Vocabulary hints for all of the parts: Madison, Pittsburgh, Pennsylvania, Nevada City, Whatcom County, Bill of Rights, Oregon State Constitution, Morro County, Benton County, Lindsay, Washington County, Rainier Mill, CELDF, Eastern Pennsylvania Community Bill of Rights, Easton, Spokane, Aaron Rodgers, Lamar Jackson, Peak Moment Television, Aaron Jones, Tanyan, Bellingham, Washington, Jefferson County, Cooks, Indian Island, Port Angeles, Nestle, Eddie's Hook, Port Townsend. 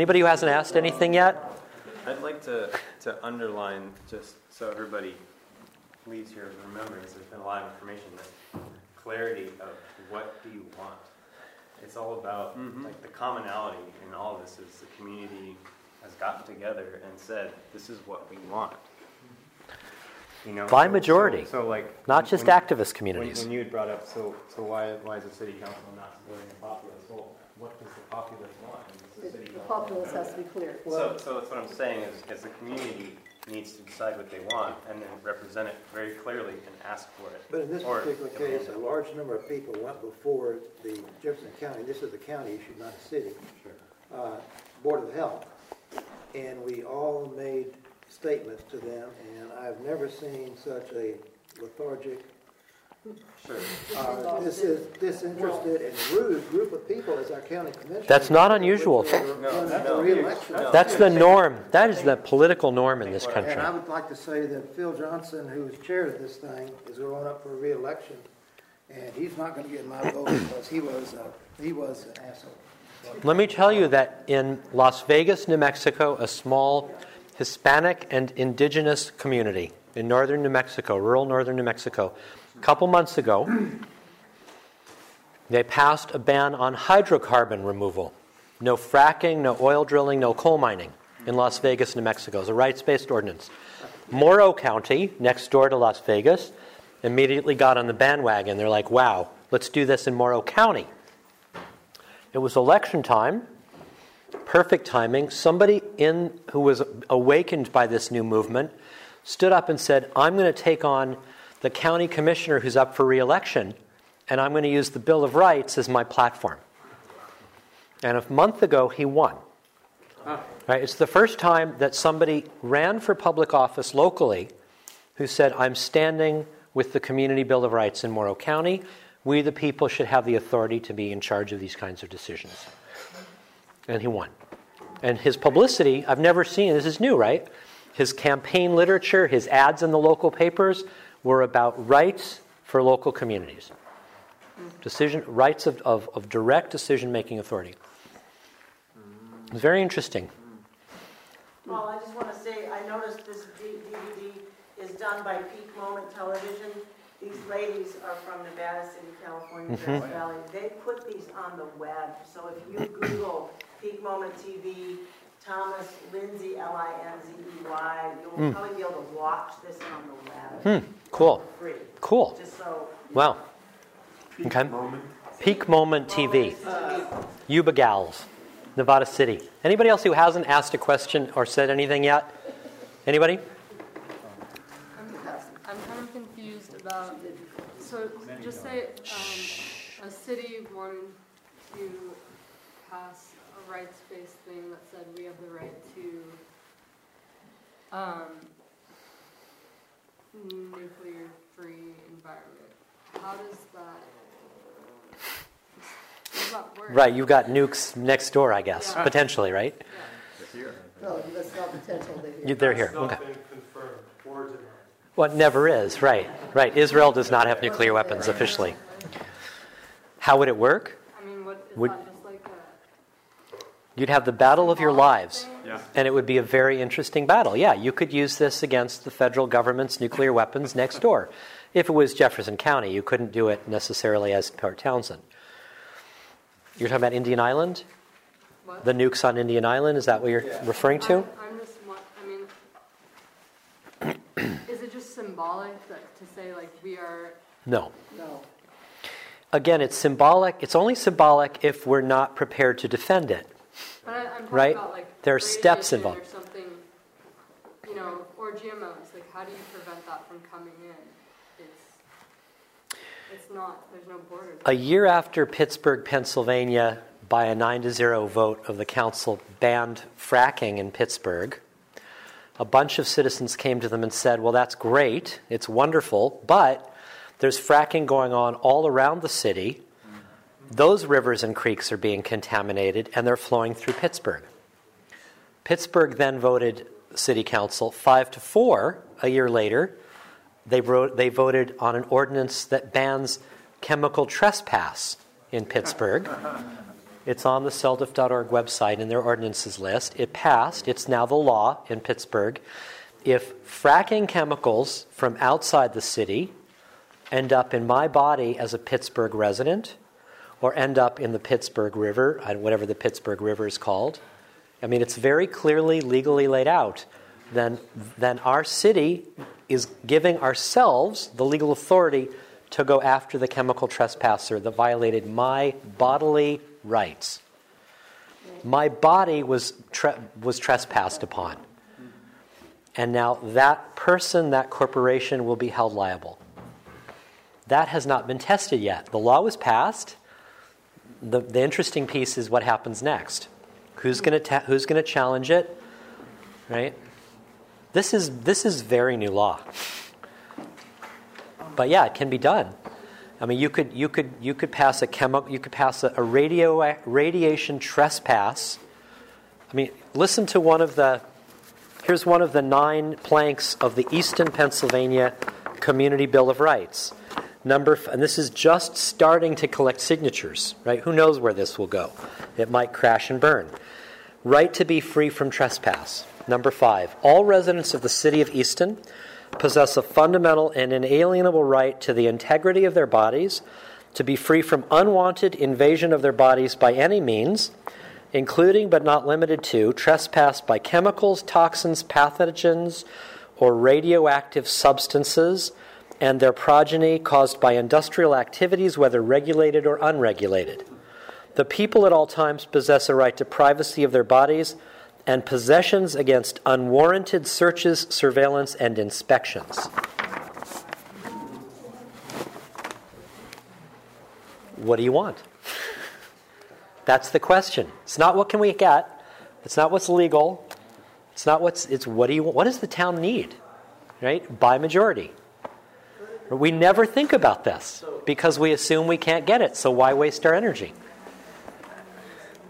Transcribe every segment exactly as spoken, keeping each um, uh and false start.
Anybody who hasn't asked anything yet? I'd like to, to underline, just so everybody leaves here remembering, there's been a lot of information, that clarity of what do you want. It's all about, mm-hmm. like, the commonality in all of this is the community has gotten together and said, this is what we want. You know, by so, majority, so, so like, not when, just when, activist communities. When, when you had brought up, so, so why, why is the city council not supporting the populace? Well, what does the populace want? The, the, city the populace has to be clear. Well, so, so that's what I'm saying is, is the community needs to decide what they want and then represent it very clearly and ask for it. But in this or, particular case, a large number of people went before the Jefferson County, this is a county issue, not a city, sure. uh, Board of Health, and we all made statements to them, and I've never seen such a lethargic, sure. uh, this is disinterested and rude group of people as our county commissioner. That's not unusual. No, that's, no, that's the norm. That is the political norm in this country. And I would like to say that Phil Johnson, who's chair of this thing, is going up for re-election, and he's not going to get my vote because he was uh, he was an asshole. Let me tell you that in Las Vegas, New Mexico, a small Hispanic and indigenous community in northern New Mexico, rural northern New Mexico, a couple months ago, they passed a ban on hydrocarbon removal. No fracking, no oil drilling, no coal mining in Las Vegas, New Mexico. It's a rights-based ordinance. Morro County, next door to Las Vegas, immediately got on the bandwagon. They're like, wow, let's do this in Morro County. It was election time. Perfect timing. Somebody in who was awakened by this new movement stood up and said, I'm going to take on the county commissioner who's up for re-election, and I'm going to use the Bill of Rights as my platform. And a month ago, he won. Oh. Right? It's the first time that somebody ran for public office locally who said, I'm standing with the Community Bill of Rights in Morro County. We, the people, should have the authority to be in charge of these kinds of decisions. And he won. And his publicity, I've never seen, this is new, right? His campaign literature, his ads in the local papers were about rights for local communities. Decision, rights of, of, of direct decision-making authority. It's very interesting. Well, I just want to say, I noticed this D V D is done by Peak Moment Television. These ladies are from Nevada City, California, Grass mm-hmm. Valley. They put these on the web. So if you Google Peak Moment T V, Thomas Lindsay, L I N Z E Y, you'll mm. probably be able to watch this on the web. Hmm. Cool. Free. Cool. Just so wow. Peak okay. Moment. Peak Moment T V. Uh, Yuba Gals, Nevada City. Anybody else who hasn't asked a question or said anything yet? Anybody? Um, so just say um, a city wanted to pass a rights-based thing that said we have the right to um, nuclear-free environment. How does that, does that work? Right, you've got nukes next door, I guess, yeah. potentially, right? Yeah. They're here. No, that's not potential. They're here. You, they're here. Okay. That's not been confirmed. Origin. Well, it never is, right. Right. Israel does not have nuclear weapons officially. How would it work? I mean, what is would, that just like a, you'd have the battle of your lives, yeah. and it would be a very interesting battle. Yeah, you could use this against the federal government's nuclear weapons next door. If it was Jefferson County, you couldn't do it necessarily as Port Townsend. You're talking about Indian Island? What? The nukes on Indian Island? Is that what you're yeah. referring to? I, I'm just, I mean... symbolic that, to say like we are no no again it's symbolic, it's only symbolic if we're not prepared to defend it, but I, I'm right about, like, there are steps involved or something, you know, or G M Os, like how do you prevent that from coming in? It's it's not, there's no border there. A year after Pittsburgh, Pennsylvania by a nine to zero vote of the council banned fracking in Pittsburgh, a bunch of citizens came to them and said, well, that's great, it's wonderful, but there's fracking going on all around the city. Those rivers and creeks are being contaminated, and they're flowing through Pittsburgh. Pittsburgh then voted city council five to four. A year later, they, wrote, they voted on an ordinance that bans chemical trespass in Pittsburgh. It's on the C E L D F dot org website in their ordinances list. It passed. It's now the law in Pittsburgh. If fracking chemicals from outside the city end up in my body as a Pittsburgh resident or end up in the Pittsburgh River, whatever the Pittsburgh River is called, I mean, it's very clearly legally laid out. Then, then our city is giving ourselves the legal authority to go after the chemical trespasser that violated my bodily rights. My body was tre- was trespassed upon. And now that person, that corporation will be held liable. That has not been tested yet. The law was passed. The, the interesting piece is what happens next. Who's going to ta- who's going to challenge it, right? This is this is very new law. But yeah, it can be done. I mean, you could you could you could pass a chemi- you could pass a, a radio radiation trespass. I mean, listen to one of the here's one of the nine planks of the Eastern Pennsylvania Community Bill of Rights. Number, and this is just starting to collect signatures, right? Who knows where this will go? It might crash and burn. Right to be free from trespass. Number five, all residents of the city of Easton possess a fundamental and inalienable right to the integrity of their bodies, to be free from unwanted invasion of their bodies by any means, including but not limited to trespass by chemicals, toxins, pathogens, or radioactive substances, and their progeny caused by industrial activities, whether regulated or unregulated. The people at all times possess a right to privacy of their bodies and possessions against unwarranted searches, surveillance, and inspections. What do you want? That's the question. It's not what can we get. It's not what's legal. It's not what's, it's what do you, what does the town need, right? By majority. We never think about this because we assume we can't get it, so why waste our energy?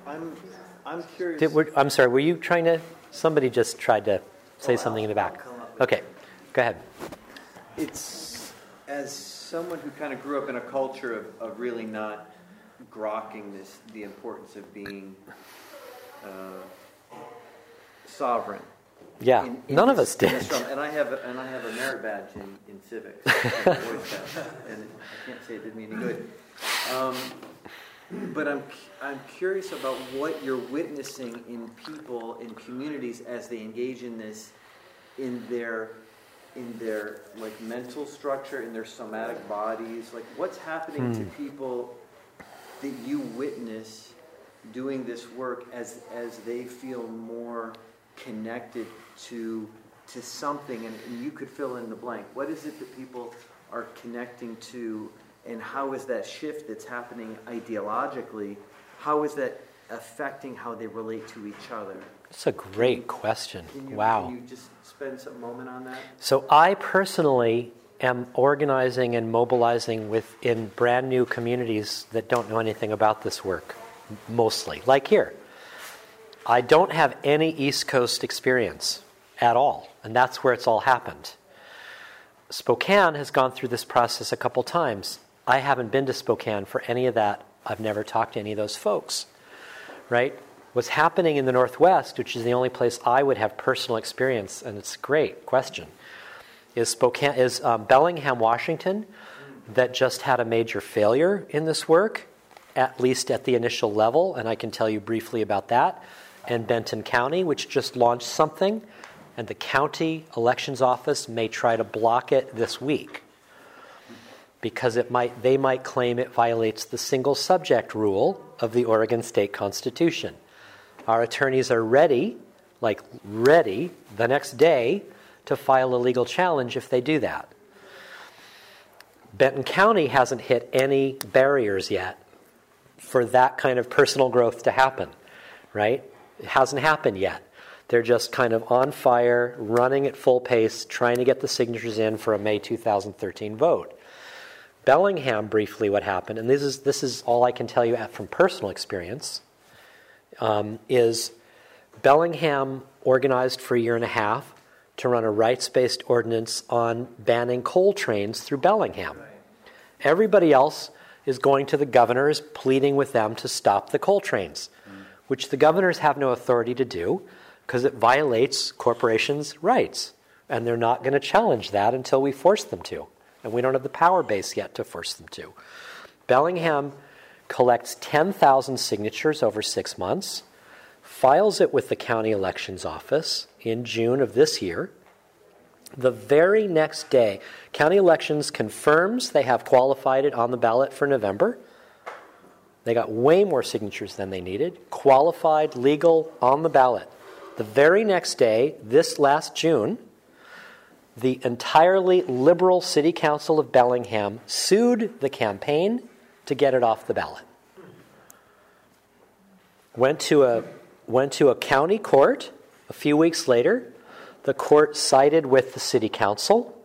I'm, I'm curious. Did, were, I'm sorry, were you trying to... Somebody just tried to say oh, something I'll, in the back. Okay, go ahead. It's, as someone who kind of grew up in a culture of, of really not grokking this, the importance of being uh, sovereign. Yeah, in, in none this, of us did. And I have a, and I have a merit badge in, in civics, and I can't say it did me any good. Um, but I'm I'm curious about what you're witnessing in people in communities as they engage in this, in their in their like mental structure, in their somatic bodies. Like what's happening mm. to people that you witness doing this work as as they feel more connected to to something, and, and you could fill in the blank. What is it that people are connecting to, and how is that shift that's happening ideologically, how is that affecting how they relate to each other? That's a great can, question. Can you, wow. Can you just spend some moment on that? So I personally am organizing and mobilizing within brand new communities that don't know anything about this work, mostly, like here. I don't have any East Coast experience at all, and that's where it's all happened. Spokane has gone through this process a couple times. I haven't been to Spokane for any of that. I've never talked to any of those folks, right? What's happening in the Northwest, which is the only place I would have personal experience, and it's a great question, is Spokane, is um, Bellingham, Washington, that just had a major failure in this work, at least at the initial level, and I can tell you briefly about that. And Benton County, which just launched something, and the county elections office may try to block it this week because it might they might claim it violates the single subject rule of the Oregon State Constitution. Our attorneys are ready, like ready, the next day to file a legal challenge if they do that. Benton County hasn't hit any barriers yet for that kind of personal growth to happen, right? It hasn't happened yet. They're just kind of on fire, running at full pace, trying to get the signatures in for a May two thousand thirteen vote. Bellingham, briefly what happened, and this is this is all I can tell you from personal experience, um, is Bellingham organized for a year and a half to run a rights-based ordinance on banning coal trains through Bellingham. Everybody else is going to the governors, pleading with them to stop the coal trains, mm. which the governors have no authority to do because it violates corporations' rights. And they're not going to challenge that until we force them to. And we don't have the power base yet to force them to. Bellingham collects ten thousand signatures over six months, files it with the county elections office in June of this year. The very next day, county elections confirms they have qualified it on the ballot for November. They got way more signatures than they needed. Qualified, legal, on the ballot. The very next day, this last June, the entirely liberal city council of Bellingham sued the campaign to get it off the ballot. Went to a, went to a county court a few weeks later. The court sided with the city council.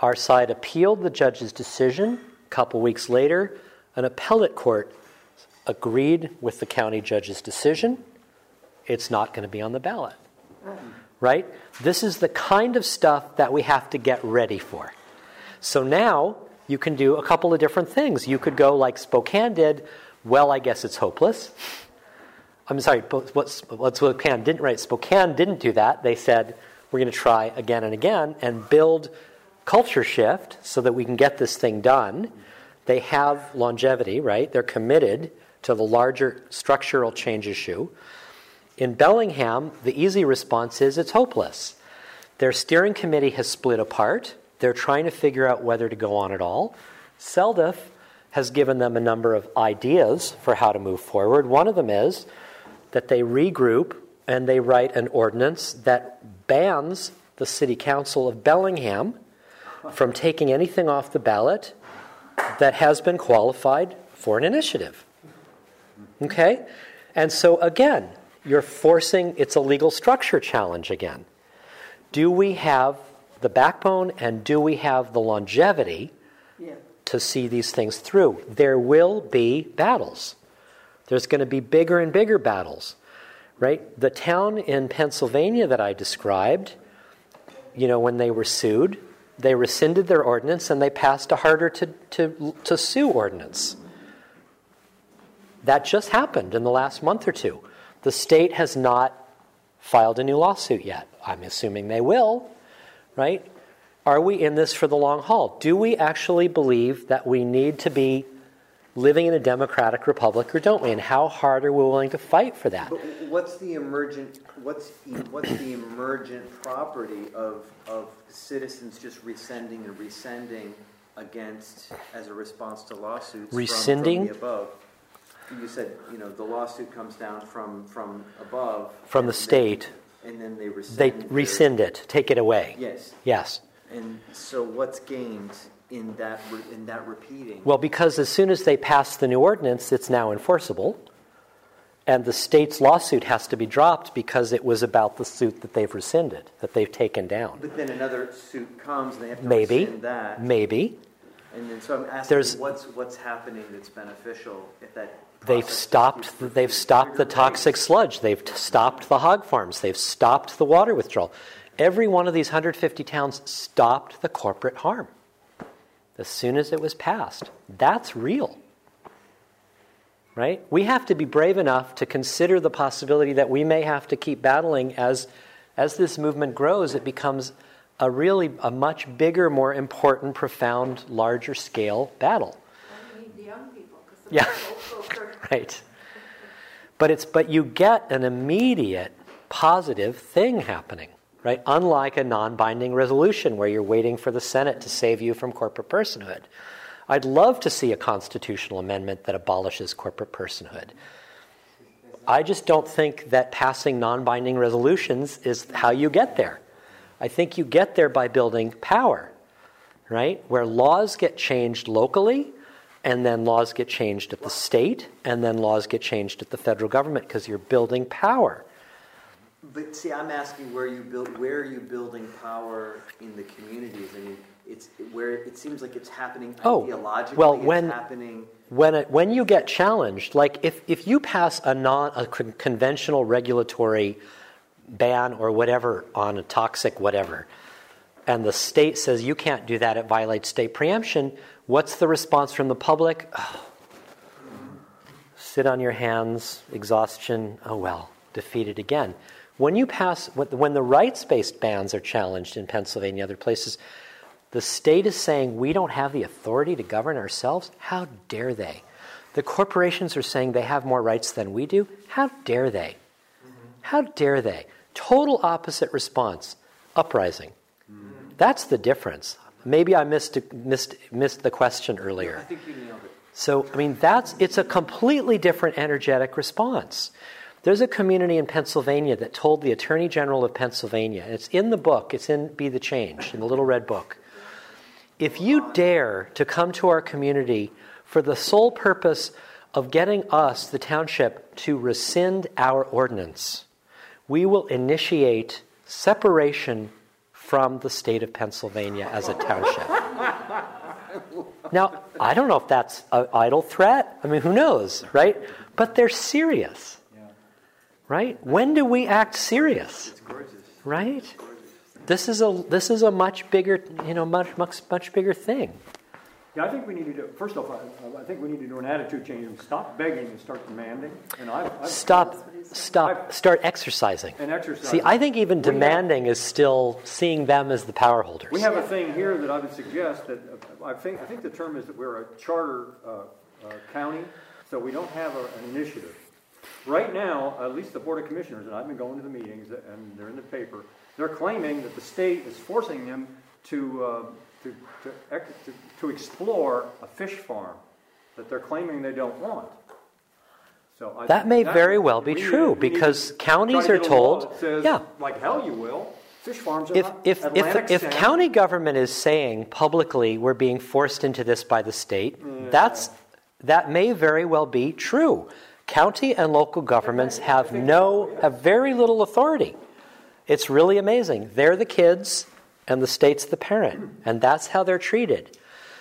Our side appealed the judge's decision. A couple weeks later, an appellate court agreed with the county judge's decision. It's not going to be on the ballot. Right? This is the kind of stuff that we have to get ready for. So now you can do a couple of different things. You could go like Spokane did, well, I guess it's hopeless. I'm sorry, what, what Spokane didn't right? Spokane didn't do that. They said, we're going to try again and again and build culture shift so that we can get this thing done. They have longevity, right? They're committed to the larger structural change issue. In Bellingham, the easy response is it's hopeless. Their steering committee has split apart. They're trying to figure out whether to go on at all. C E L D F has given them a number of ideas for how to move forward. One of them is that they regroup and they write an ordinance that bans the city council of Bellingham from taking anything off the ballot that has been qualified for an initiative. Okay? And so again, you're forcing, it's a legal structure challenge again. Do we have the backbone and do we have the longevity yeah. to see these things through? There will be battles. There's going to be bigger and bigger battles, right? The town in Pennsylvania that I described, you know, when they were sued, they rescinded their ordinance and they passed a harder to, to, to sue ordinance. That just happened in the last month or two. The state has not filed a new lawsuit yet. I'm assuming they will, right? Are we in this for the long haul? Do we actually believe that we need to be living in a democratic republic, or don't we? And how hard are we willing to fight for that? But what's the emergent? What's what's the emergent property of of citizens just rescinding and rescinding against as a response to lawsuits? Rescinding from, from the above. You said you know the lawsuit comes down from from above from the state, they, and then they rescind. They rescind their, it, take it away. Yes. Yes. And so, what's gained? In that, in that repeating? Well, because as soon as they pass the new ordinance, it's now enforceable. And the state's lawsuit has to be dropped because it was about the suit that they've rescinded, that they've taken down. But then another suit comes and they have to maybe, rescind that. Maybe. And then so I'm asking There's, what's what's happening that's beneficial if that They've stopped the, they've stopped the toxic ways. sludge. They've t- stopped the hog farms. They've stopped the water withdrawal. Every one of these one hundred fifty towns stopped the corporate harm as soon as it was passed. That's real, right? We have to be brave enough to consider the possibility that we may have to keep battling as, as this movement grows. It becomes a really, a much bigger, more important, profound, larger scale battle. And we need the young people. Yeah, right. But it's, but you get an immediate positive thing happening. Right? Unlike a non-binding resolution where you're waiting for the Senate to save you from corporate personhood. I'd love to see a constitutional amendment that abolishes corporate personhood. I just don't think that passing non-binding resolutions is how you get there. I think you get there by building power, right? Where laws get changed locally, and then laws get changed at the state, and then laws get changed at the federal government because you're building power. But see, I'm asking where you build, where are you building power in the communities? I mean, it's where it seems like it's happening oh, ideologically. Well, when it's happening when it, when you get challenged, like if, if you pass a non a con- conventional regulatory ban or whatever on a toxic whatever, and the state says you can't do that, it violates state preemption, what's the response from the public? Oh, sit on your hands, exhaustion, oh well, defeated again. When you pass, when the rights-based bans are challenged in Pennsylvania and other places, the state is saying we don't have the authority to govern ourselves. How dare they? The corporations are saying they have more rights than we do. How dare they? Mm-hmm. How dare they? Total opposite response, uprising. Mm-hmm. That's the difference. Maybe I missed, missed, missed the question earlier. I think you nailed it. So, I mean, that's, it's a completely different energetic response. There's a community in Pennsylvania that told the Attorney General of Pennsylvania, and it's in the book, it's in Be the Change, in the Little Red Book, if you dare to come to our community for the sole purpose of getting us, the township, to rescind our ordinance, we will initiate separation from the state of Pennsylvania as a township. Now, I don't know if that's an idle threat. I mean, who knows, right? But they're serious, yeah. Right? When do we act serious? It's gorgeous. Right? It's gorgeous. This is a this is a much bigger, you know, much much much bigger thing. Yeah, I think we need to do, first off, I, I think we need to do an attitude change and stop begging and start demanding. And I've, I've, stop, stop, I've, start exercising. And exercising. See, I think even we demanding have, is still seeing them as the power holders. We have a thing here that I would suggest that I think I think the term is that we're a charter uh, uh, county, so we don't have a, an initiative. Right now, at least the Board of Commissioners, and I've been going to the meetings, and they're in the paper, they're claiming that the state is forcing them to... Uh, To, to, to explore a fish farm that they're claiming they don't want. So I that may very well be true because counties are told, says, yeah, like hell you will. Fish farms are if, not if, if, if county government is saying publicly we're being forced into this by the state, yeah. that's that may very well be true. County and local governments yeah, have no, so, yeah. have very little authority. It's really amazing. They're the kids. And the state's the parent, and that's how they're treated.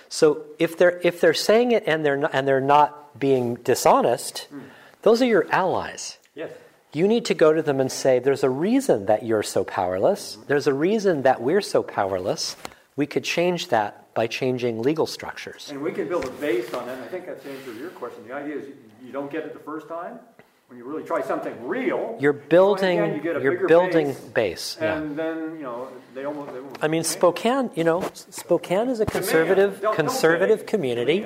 So if they're if they're saying it and they're not, and they're not being dishonest, mm. those are your allies. Yes. You need to go to them and say, "There's a reason that you're so powerless. Mm-hmm. There's a reason that we're so powerless. We could change that by changing legal structures." And we can build a base on that. And I think that's the answer to your question. The idea is you don't get it the first time. When you really try something real, you're building, again, you get a you're building base, base and yeah. then you know they almost. They almost I mean, Spokane, you know, Spokane is a conservative, don't, conservative don't community. You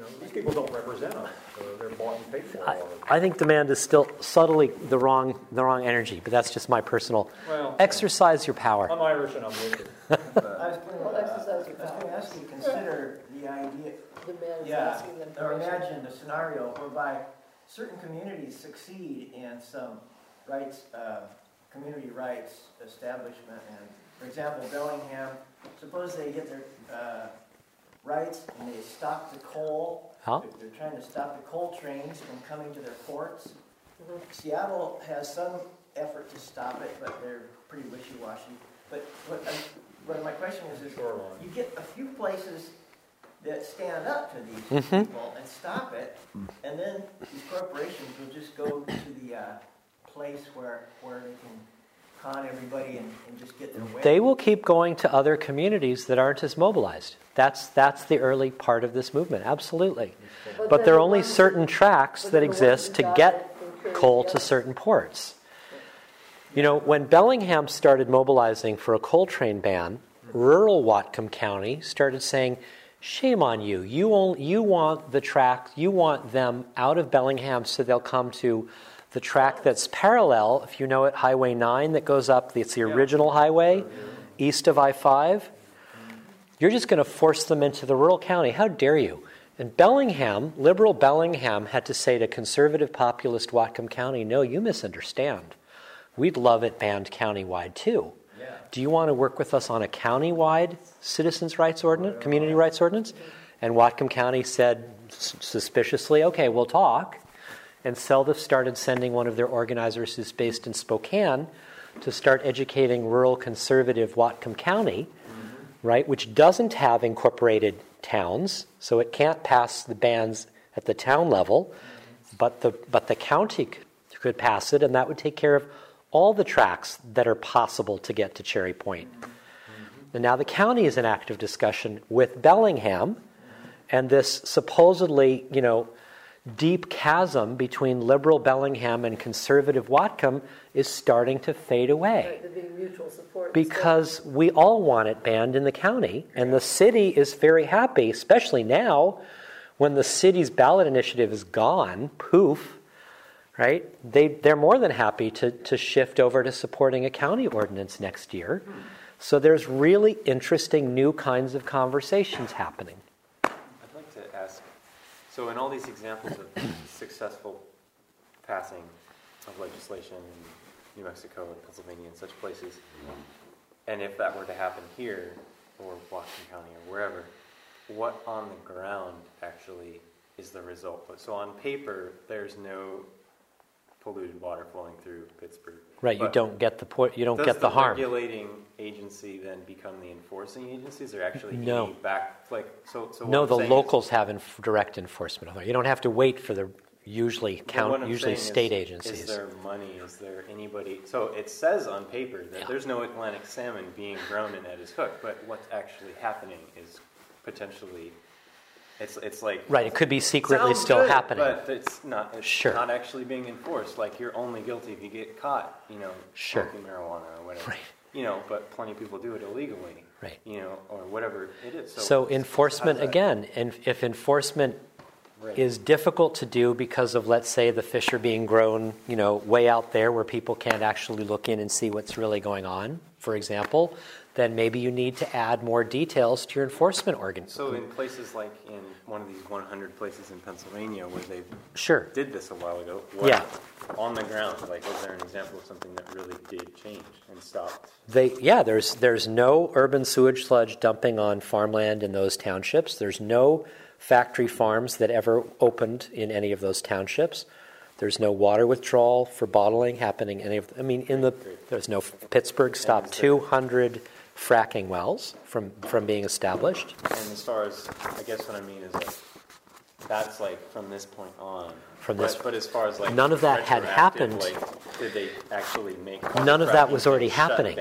know, these people don't represent us; so they're bought and paid for. I, I think demand is still subtly the wrong, the wrong energy, but that's just my personal. Well, exercise your power. I'm Irish and I'm wicked. I was going to ask you to consider the idea. Demand's yeah, asking them or imagine the scenario whereby. Certain communities succeed in some rights, uh, community rights establishment. And for example, Bellingham, suppose they get their uh, rights and they stop the coal. Huh? They're, they're trying to stop the coal trains from coming to their ports. Mm-hmm. Seattle has some effort to stop it, but they're pretty wishy-washy. But what, I, what my question is, is you get a few places that stand up to these mm-hmm. people and stop it, and then these corporations will just go to the uh, place where where they can con everybody and, and just get their way. They will keep going to other communities that aren't as mobilized. That's that's the early part of this movement, absolutely. But, but there are only certain tracks that exist to get coal to certain ports. You know, when Bellingham started mobilizing for a coal train ban, rural Whatcom County started saying, shame on you. You only, you want the track, you want them out of Bellingham so they'll come to the track that's parallel, if you know it, Highway nine that goes up, it's the original highway, east of I five. You're just going to force them into the rural county. How dare you? And Bellingham, liberal Bellingham, had to say to conservative populist Whatcom County, no, you misunderstand. We'd love it banned countywide too. Do you want to work with us on a county-wide citizens' rights ordinance, community rights ordinance? And Whatcom County said suspiciously, okay, we'll talk. And C E L D F started sending one of their organizers who's based in Spokane to start educating rural conservative Whatcom County, mm-hmm. right, which doesn't have incorporated towns, so it can't pass the bans at the town level, but the, but the county could, could pass it, and that would take care of all the tracks that are possible to get to Cherry Point. Mm-hmm. And now the county is in active discussion with Bellingham and this supposedly, you know, deep chasm between liberal Bellingham and conservative Whatcom is starting to fade away. Right, being mutual support because we all want it banned in the county, and the city is very happy, especially now when the city's ballot initiative is gone, poof, right? They, they're more than happy to, to shift over to supporting a county ordinance next year. Hmm. So there's really interesting new kinds of conversations happening. So in all these examples of successful passing of legislation in New Mexico and Pennsylvania and such places, and if that were to happen here or Washington County or wherever, what on the ground actually is the result? So on paper, there's no polluted water flowing through Pittsburgh. Right, but you don't get the po- you don't get the, the harm. Does the regulating agency then become the enforcing agency? Is there actually no. any back? Like, so, so no, the locals is, have inf- direct enforcement. You don't have to wait for the usually count, usually state is, agencies. Is there money? Is there anybody? So it says on paper that yeah. there's no Atlantic salmon being grown in Eddie's Hook, but what's actually happening is potentially. It's it's like right. It could be secretly still good, happening, but it's not. It's sure. not actually being enforced. Like you're only guilty if you get caught. You know, sure. smoking marijuana or whatever. Right. You know, but plenty of people do it illegally. Right. You know, or whatever it is. So, so enforcement again, and if enforcement right. is difficult to do because of, let's say, the fish are being grown, you know, way out there where people can't actually look in and see what's really going on, for example. Then maybe you need to add more details to your enforcement organ. So in places like in one of these one hundred places in Pennsylvania where they sure. did this a while ago, what, yeah. on the ground, like was there an example of something that really did change and stopped? They yeah, there's there's no urban sewage sludge dumping on farmland in those townships. There's no factory farms that ever opened in any of those townships. There's no water withdrawal for bottling happening in any of I mean in the there's no Pittsburgh stopped two hundred fracking wells from, from being established. And as far as, I guess what I mean is like, that's like from this point on. From this, but, but as far as like none of that had happened. Like, did they actually make none of that was already happening.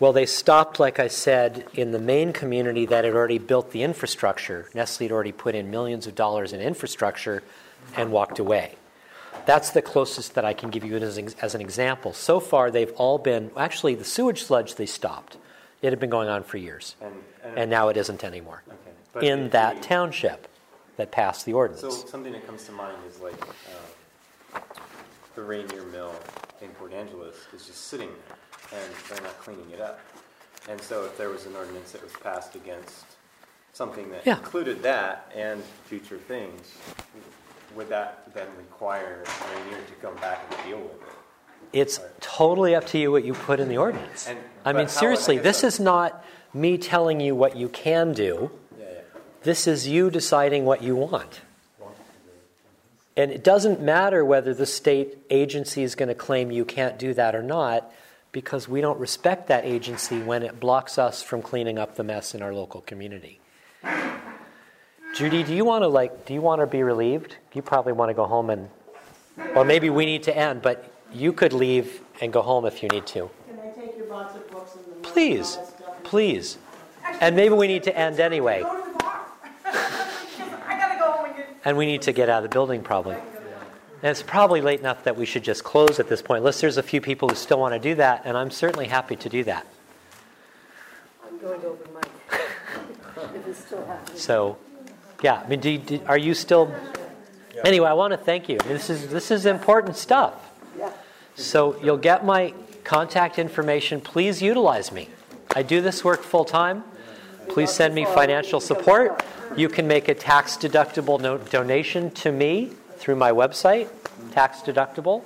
Well, they stopped, like I said, in the main community that had already built the infrastructure. Nestle had already put in millions of dollars in infrastructure and walked away. That's the closest that I can give you as, as an example. So far, they've all been, actually, the sewage sludge they stopped. It had been going on for years, and, and, and now it isn't anymore. Okay. In that township that passed the ordinance. So something that comes to mind is like uh, the Rainier Mill in Port Angeles is just sitting there, and they're not cleaning it up. And so if there was an ordinance that was passed against something that yeah. included that and future things, would that then require Rainier to come back and deal with it? It's totally up to you what you put in the ordinance. And, I mean, seriously, I this is not me telling you what you can do. Yeah, yeah. This is you deciding what you want. And it doesn't matter whether the state agency is going to claim you can't do that or not, because we don't respect that agency when it blocks us from cleaning up the mess in our local community. Judy, do you want to like? Do you want to be relieved? You probably want to go home and, or maybe we need to end, but. You could leave and go home if you need to. Can I take your box of books and the please, and please. Actually, and maybe we need to end anyway. Go to the bar. I gotta go home and get. And we need to get out of the building probably. And it's probably late enough that we should just close at this point, unless there's a few people who still want to do that, and I'm certainly happy to do that. I'm going to open mic. If it's still happening. So, yeah. I mean, do you, do, are you still? Yeah. Anyway, I want to thank you. This is this is important stuff. Yeah. So you'll get my contact information. Please utilize me. I do this work full time. Please send me financial support. You can make a tax-deductible no- donation to me through my website, tax-deductible.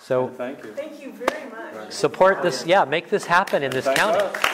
So thank you. Thank you very much. Support this. Yeah, make this happen in this county.